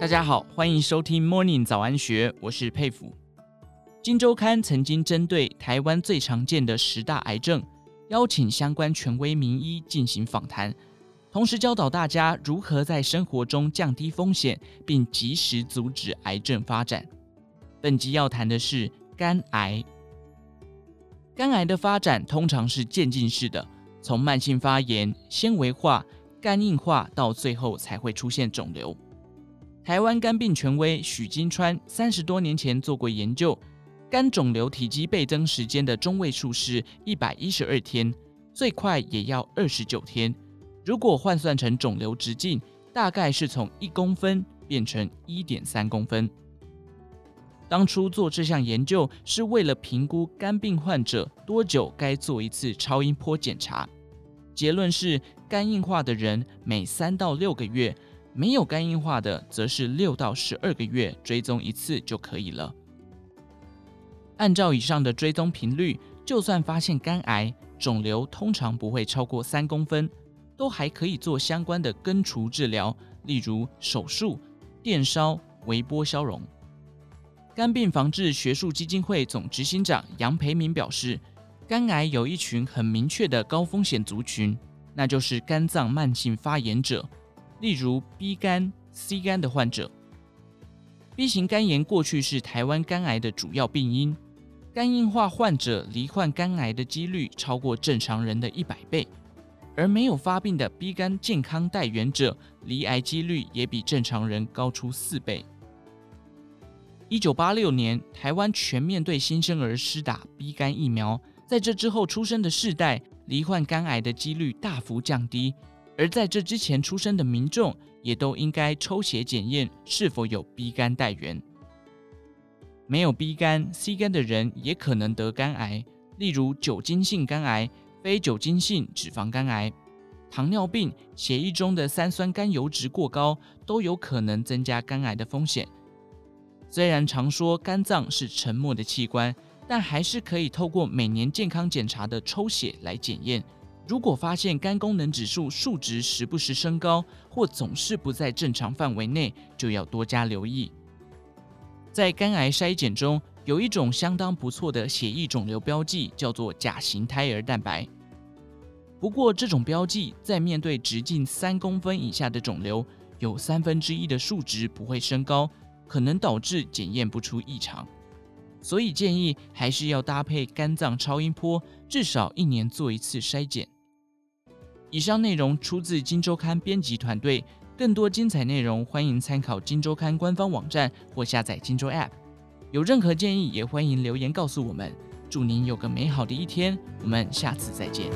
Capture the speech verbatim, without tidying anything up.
大家好，欢迎收听 Morning 早安学，我是佩服。今周刊曾经针对台湾最常见的十大癌症，邀请相关权威名医进行访谈，同时教导大家如何在生活中降低风险，并及时阻止癌症发展。本集要谈的是肝癌。肝癌的发展通常是渐进式的，从慢性发炎、纤维化、肝硬化到最后才会出现肿瘤。台湾肝病权威许金川三十多年前做过研究，肝肿瘤体积倍增时间的中位数是一百一十二天，最快也要二十九天。如果换算成肿瘤直径，大概是从一公分变成 一点三公分。当初做这项研究是为了评估肝病患者多久该做一次超音波检查，结论是肝硬化的人每三到六个月，没有肝硬化的则是六到十二个月追踪一次就可以了。按照以上的追踪频率，就算发现肝癌，肿瘤通常不会超过三公分，都还可以做相关的根除治疗，例如手术、电烧、微波消融。肝病防治学术基金会总执行长杨培明表示，肝癌有一群很明确的高风险族群，那就是肝脏慢性发炎者，例如 B 肝、C 肝的患者。B 型肝炎过去是台湾肝癌的主要病因，肝硬化患者罹患肝癌的几率超过正常人的一百倍，而没有发病的 B 肝健康带原者罹癌几率也比正常人高出四倍。一九八六年，台湾全面对新生儿施打 B 肝疫苗，在这之后出生的世代罹患肝癌的几率大幅降低，而在这之前出生的民众也都应该抽血检验是否有 B 肝带原。没有 B 肝、C 肝的人也可能得肝癌，例如酒精性肝癌、非酒精性脂肪肝癌、糖尿病、血液中的三酸甘油脂过高都有可能增加肝癌的风险。虽然常说肝脏是沉默的器官，但还是可以透过每年健康检查的抽血来检验。如果发现肝功能指数数值时不时升高，或总是不在正常范围内，就要多加留意。在肝癌筛检中，有一种相当不错的血液肿瘤标记，叫做甲型胎儿蛋白。不过，这种标记在面对直径三公分以下的肿瘤，有三分之一的数值不会升高，可能导致检验不出异常。所以建议还是要搭配肝脏超音波，至少一年做一次筛检。以上内容出自今周刊编辑团队，更多精彩内容欢迎参考今周刊官方网站或下载今周 App。有任何建议也欢迎留言告诉我们。祝您有个美好的一天，我们下次再见。